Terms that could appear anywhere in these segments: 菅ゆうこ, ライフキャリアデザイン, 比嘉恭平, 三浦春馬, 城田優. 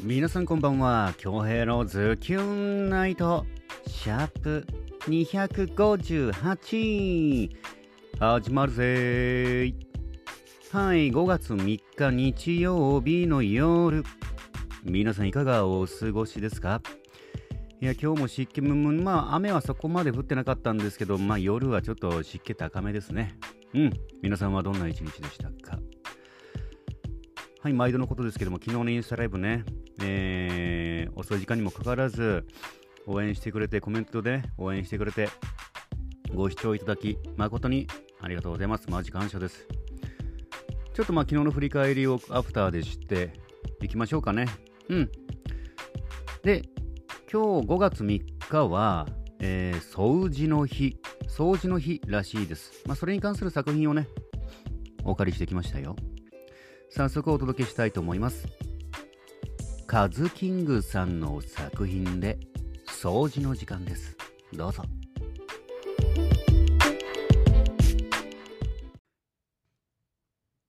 皆さんこんばんは。恭平のズキュンナイトシャープ258始まるぜ。はい、5月3日日曜日の夜、皆さんいかがお過ごしですか？いや、今日も湿気ムンムン、雨はそこまで降ってなかったんですけど、夜はちょっと湿気高めですね。皆さんはどんな一日でしたか？はい、毎度のことですけども、昨日のインスタライブね、遅い時間にもかかわらず応援してくれて、コメントで応援してくれて、ご視聴いただき誠にありがとうございます。マジ感謝です。ちょっと昨日の振り返りをアフターでしていきましょうかね。で、今日5月3日は、掃除の日らしいです。それに関する作品をね、お借りしてきましたよ。早速お届けしたいと思います。カズキングさんの作品で掃除の時間です。どうぞ。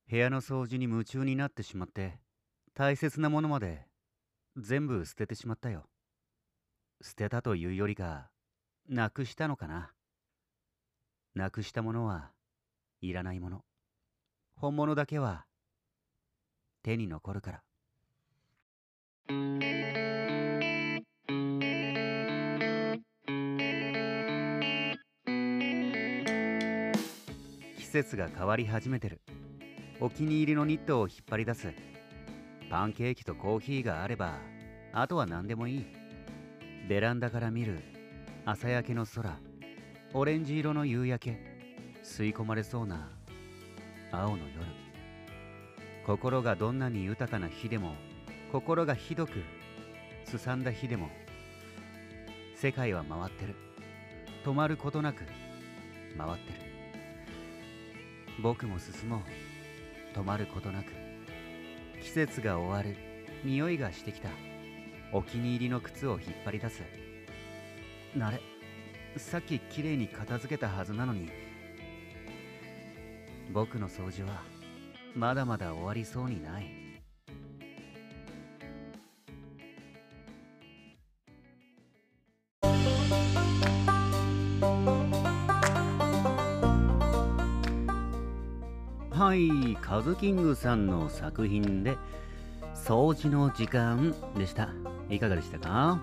部屋の掃除に夢中になってしまって、大切なものまで全部捨ててしまったよ。捨てたというよりか、なくしたのかな。なくしたものはいらないもの、本物だけは手に残るから。季節が変わり始めてる。お気に入りのニットを引っ張り出す。パンケーキとコーヒーがあれば、あとは何でもいい。ベランダから見る朝焼けの空、オレンジ色の夕焼け、吸い込まれそうな青の夜。心がどんなに豊かな日でも、心がひどくすさんだ日でも、世界は回ってる。止まることなく回ってる。僕も進もう。止まることなく。季節が終わる。匂いがしてきた。お気に入りの靴を引っ張り出す。あれ、さっききれいに片付けたはずなのに。僕の掃除はまだまだ終わりそうにない。はい、カズキングさんの作品で掃除の時間でした。いかがでしたか？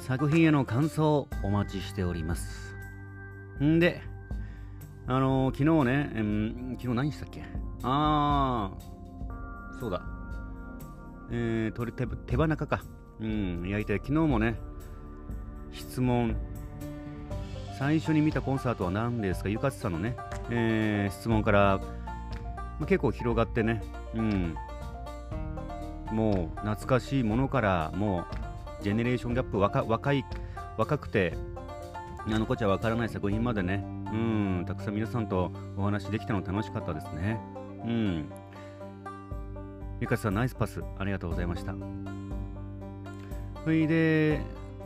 作品への感想お待ちしております。で、昨日ね、昨日何したっけ？そうだ、鶏手羽中か、焼いて、昨日もね、質問、最初に見たコンサートは何ですか？ゆかつさんのね、質問から、結構広がってね、もう懐かしいものから、もうジェネレーションギャップ、若くてあの子ちゃわからない作品までね、たくさん皆さんとお話できたの楽しかったですね。ゆかさん、ナイスパスありがとうございました。それで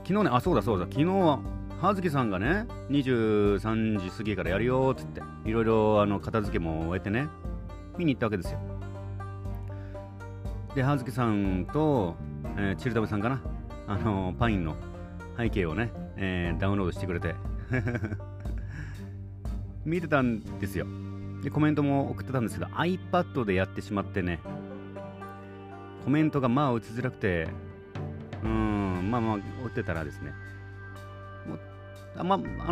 昨日ね、そうだ昨日は葉月さんがね、23時過ぎからやるよって言って、いろいろ片付けも終えてね、見に行ったわけですよ。で、葉月さんと、チルダメさんかな、パインの背景をね、ダウンロードしてくれて見てたんですよ。で、コメントも送ってたんですけど、 iPad でやってしまってね、コメントが打ちづらくて、追ってたらですね、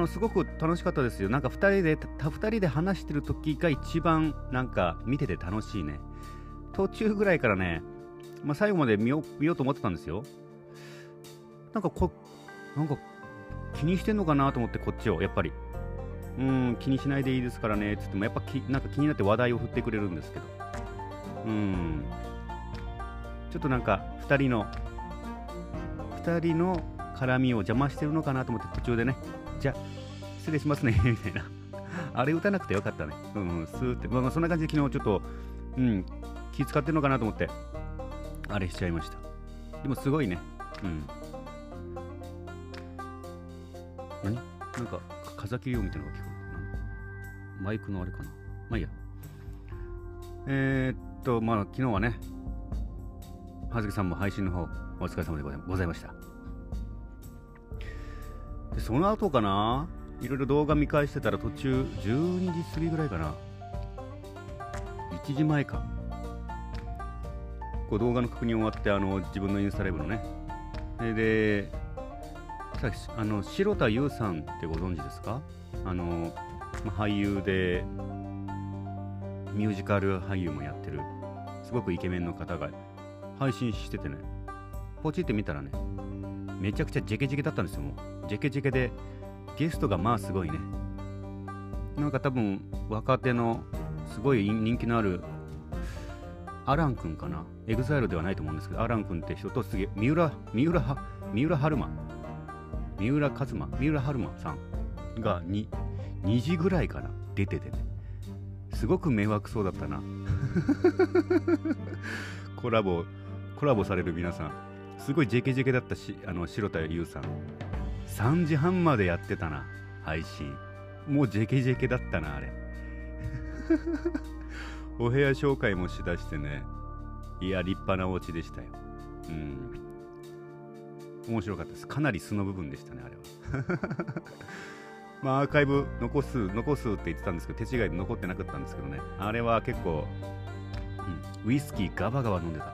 すごく楽しかったですよ。なんか2人で話してる時が一番なんか見てて楽しいね。途中ぐらいからね、最後まで見ようと思ってたんですよ。なんか気にしてんのかなと思って、こっちをやっぱり気にしないでいいですからねって言っても、やっぱなんか気になって話題を振ってくれるんですけど、ちょっとなんか2人の絡みを邪魔してるのかなと思って、途中でね、じゃ失礼しますねみたいなあれ打たなくてよかったね。スーって、そんな感じで昨日ちょっと、気使ってるのかなと思ってあれしちゃいました。でもすごいね、なんか風切り音みたいなのが聞こえる。マイクのあれかな。まあいいや。昨日はね、葉月さんも配信の方お疲れ様でございました。でその後かないろいろ動画見返してたら途中12時過ぎぐらいかな1時前かこう動画の確認終わって自分のインスタライブのねで城田優さんってご存知ですか？俳優でミュージカル俳優もやってるすごくイケメンの方が配信しててねポチって見たらねめちゃくちゃジェケジェケだったんですよ。もうジェケジェケでゲストがまあすごいねなんか多分若手のすごい人気のあるアラン君かなエグザイルではないと思うんですけどアラン君って人とすげえ三浦春馬さんが2時ぐらいから出ててねすごく迷惑そうだったなコラボされる皆さんすごいジェケジェケだったし城田優さん3時半までやってたな配信もうジェケジェケだったなあれお部屋紹介もしだしてねいや立派なお家でしたよ。うん面白かったです。かなり素の部分でしたねあれはまあアーカイブ残すって言ってたんですけど手違いで残ってなかったんですけどねあれは結構、ウイスキーガバガバ飲んでた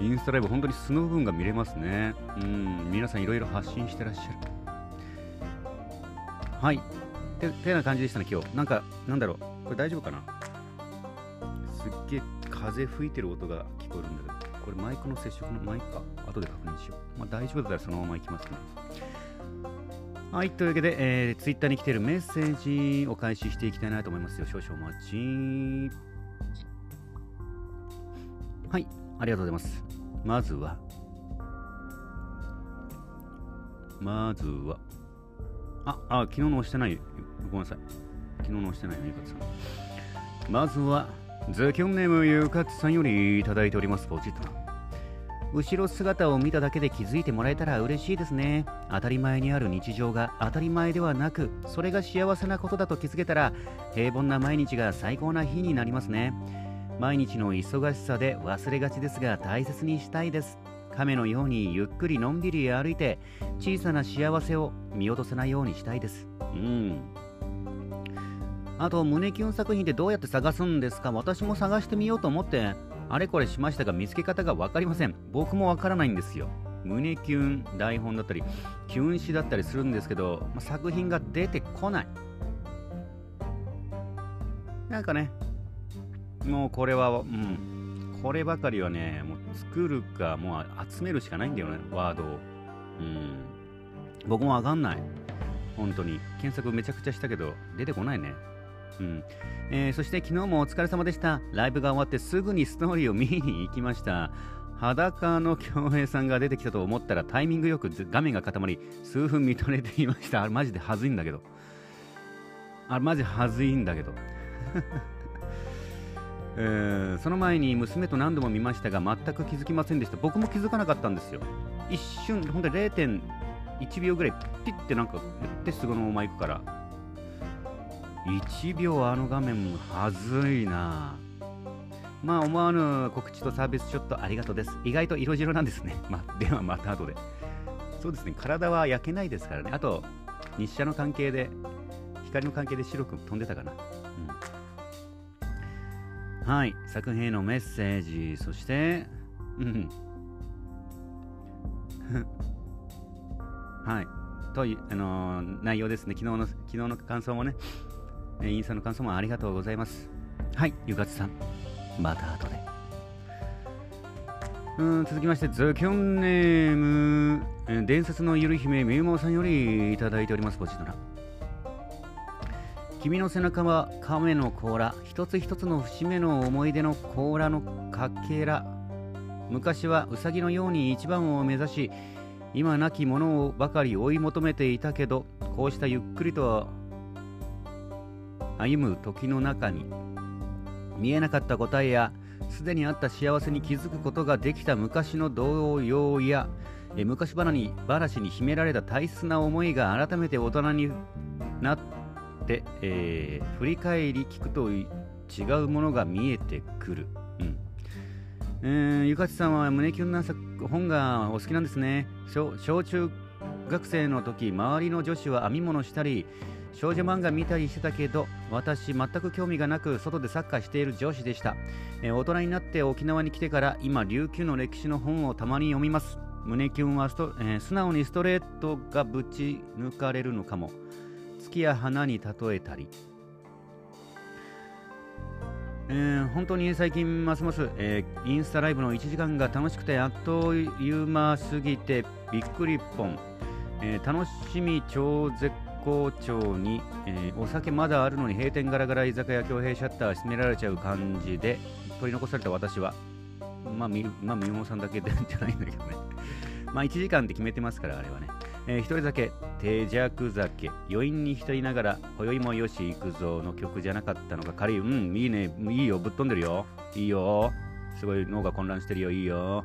インスタライブ本当に素の部分が見れますね。うん皆さんいろいろ発信してらっしゃるはいてな感じでしたね今日なんかなんだろうこれ大丈夫かなすっげえ風吹いてる音が聞こえるんだけどこれマイクの接触のマイクか後で確認しよう、大丈夫だったらそのままいきますね。はいというわけで、ツイッターに来ているメッセージを開始していきたいなと思いますよ。少々お待ち。はいありがとうございます。まずは昨日の押してないごめんなさい昨日の押してないのゆかつさんまずはズキュンネームゆかつさんよりいただいております。ポチッとな後ろ姿を見ただけで気づいてもらえたら嬉しいですね。当たり前にある日常が当たり前ではなくそれが幸せなことだと気づけたら平凡な毎日が最高な日になりますね。毎日の忙しさで忘れがちですが大切にしたいです。亀のようにゆっくりのんびり歩いて小さな幸せを見落とさないようにしたいです。あと胸キュン作品ってどうやって探すんですか？私も探してみようと思ってあれこれしましたが見つけ方が分かりません。僕も分からないんですよ。胸キュン台本だったりキュン詩だったりするんですけど、作品が出てこない。なんかねもうこれは、こればかりはねもう作るかもう集めるしかないんだよねワードを。僕も分かんない本当に検索めちゃくちゃしたけど出てこないね。そして昨日もお疲れ様でした。ライブが終わってすぐにストーリーを見に行きました。裸の恭平さんが出てきたと思ったらタイミングよく画面が固まり数分見とれていました。あれマジではずいんだけどその前に娘と何度も見ましたが全く気づきませんでした。僕も気づかなかったんですよ。一瞬本当に 0.1 秒ぐらいピッてなんか言ってすぐのまま行くから1秒あの画面もはずいな。思わぬ告知とサービスちょっとありがとうです。意外と色白なんですね。ではまた後で。そうですね、体は焼けないですからね。あと、日射の関係で、光の関係で白く飛んでたかな。はい、作品へのメッセージ、そして、はい、という、内容ですね。昨日の感想もね。インスタの感想もありがとうございます。はい、ゆかつさん、また後で。続きまして、ズキョンネーム、伝説のゆる姫みゆもうさんよりいただいております、こちら。君の背中は亀の甲羅、一つ一つの節目の思い出の甲羅のかけら。昔はうさぎのように一番を目指し、今なきものをばかり追い求めていたけど、こうしたゆっくりとは、歩む時の中に見えなかった答えやすでにあった幸せに気づくことができた昔の動揺や昔話に秘められた大切な思いが改めて大人になって、振り返り聞くと違うものが見えてくる、ゆかちさんは胸キュンな本がお好きなんですね。小中学生の時、周りの女子は編み物したり少女漫画見たりしてたけど、私全く興味がなく外でサッカーしている女子でした。大人になって沖縄に来てから、今琉球の歴史の本をたまに読みます。胸キュンは素直にストレートがぶち抜かれるのかも。月や花に例えたり、本当に最近ますます、インスタライブの1時間が楽しくて、あっという間すぎてびっくりぽん、楽しみ超絶好調に、お酒まだあるのに閉店ガラガラ、居酒屋強兵シャッター閉められちゃう感じで取り残された私は、みももさんだけでじゃないんだけどねまあ1時間って決めてますから、あれはね。一人酒、手酌酒、余韻に浸りながら、今宵もよし行くぞの曲じゃなかったのか、仮、いいね、いいよ、ぶっ飛んでるよ、いいよ、すごい脳が混乱してるよ、いいよ。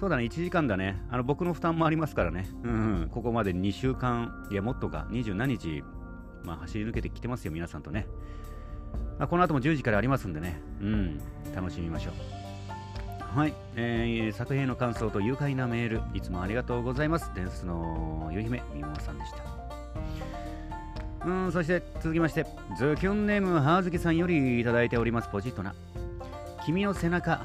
そうだね、1時間だね、僕の負担もありますからね、ここまで2週間、いや、もっとか、27日、走り抜けてきてますよ、皆さんとね。この後も10時からありますんでね、楽しみましょう。はい、作品の感想と愉快なメールいつもありがとうございます。伝説のゆうひめみももさんでした。そして続きまして、ズキュンネームはずきさんよりいただいております。ポチッとな君の背中、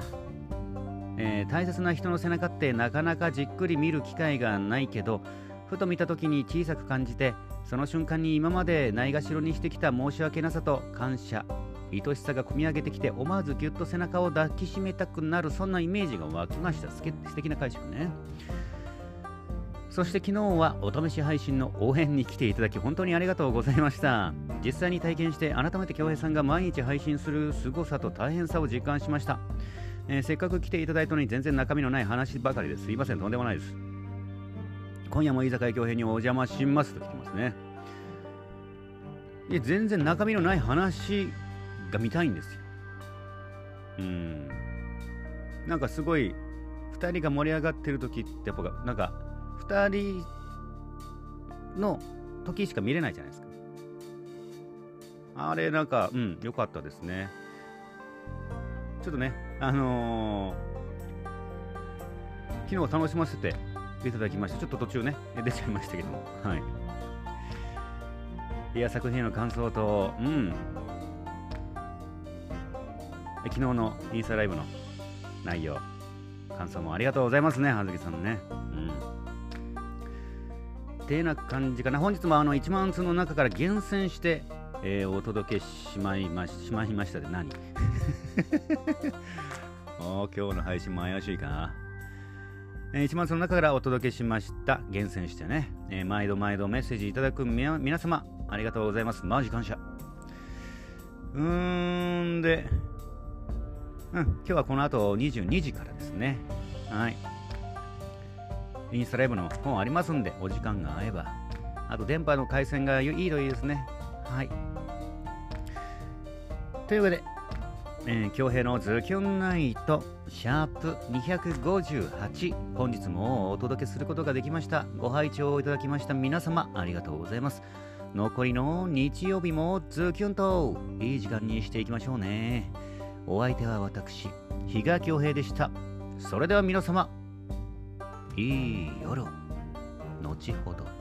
大切な人の背中ってなかなかじっくり見る機会がないけど、ふと見た時に小さく感じて、その瞬間に今までないがしろにしてきた申し訳なさと感謝、愛しさがこみ上げてきて、思わずぎゅっと背中を抱きしめたくなる、そんなイメージが湧きました。素敵な解釈ね。そして昨日はお試し配信の応援に来ていただき本当にありがとうございました。実際に体験して、改めて恭平さんが毎日配信する凄さと大変さを実感しました。せっかく来ていただいたのに全然中身のない話ばかりです。すいません、とんでもないです。今夜も居酒屋恭平にお邪魔しますと来てますね。いや、全然中身のない話が見たいんですよ。なんかすごい2人が盛り上がってる時って、やっぱなんか2人の時しか見れないじゃないですか。あれなんか良かったですね。ちょっとね昨日楽しませていただきました。ちょっと途中ね出ちゃいましたけども、はい。いや、作品の感想と昨日のインスタライブの内容、感想もありがとうございますね、葉月さんね。てな感じかな。本日も1万通の中から厳選して、お届けしまいましたで何今日の配信も怪しいかな。1万通の中からお届けしました。厳選してね、毎度毎度メッセージいただく皆様ありがとうございます。マジ感謝。今日はこの後22時からですね。はい。インスタライブの本ありますんで、お時間が合えば。あと電波の回線がいいといいですね。はい。というわけで、恭平のズキュンナイトシャープ258、本日もお届けすることができました。ご拝聴いただきました皆様ありがとうございます。残りの日曜日もズキュンといい時間にしていきましょうね。お相手は私、比嘉恭平でした。それでは皆様、いい夜、後ほど。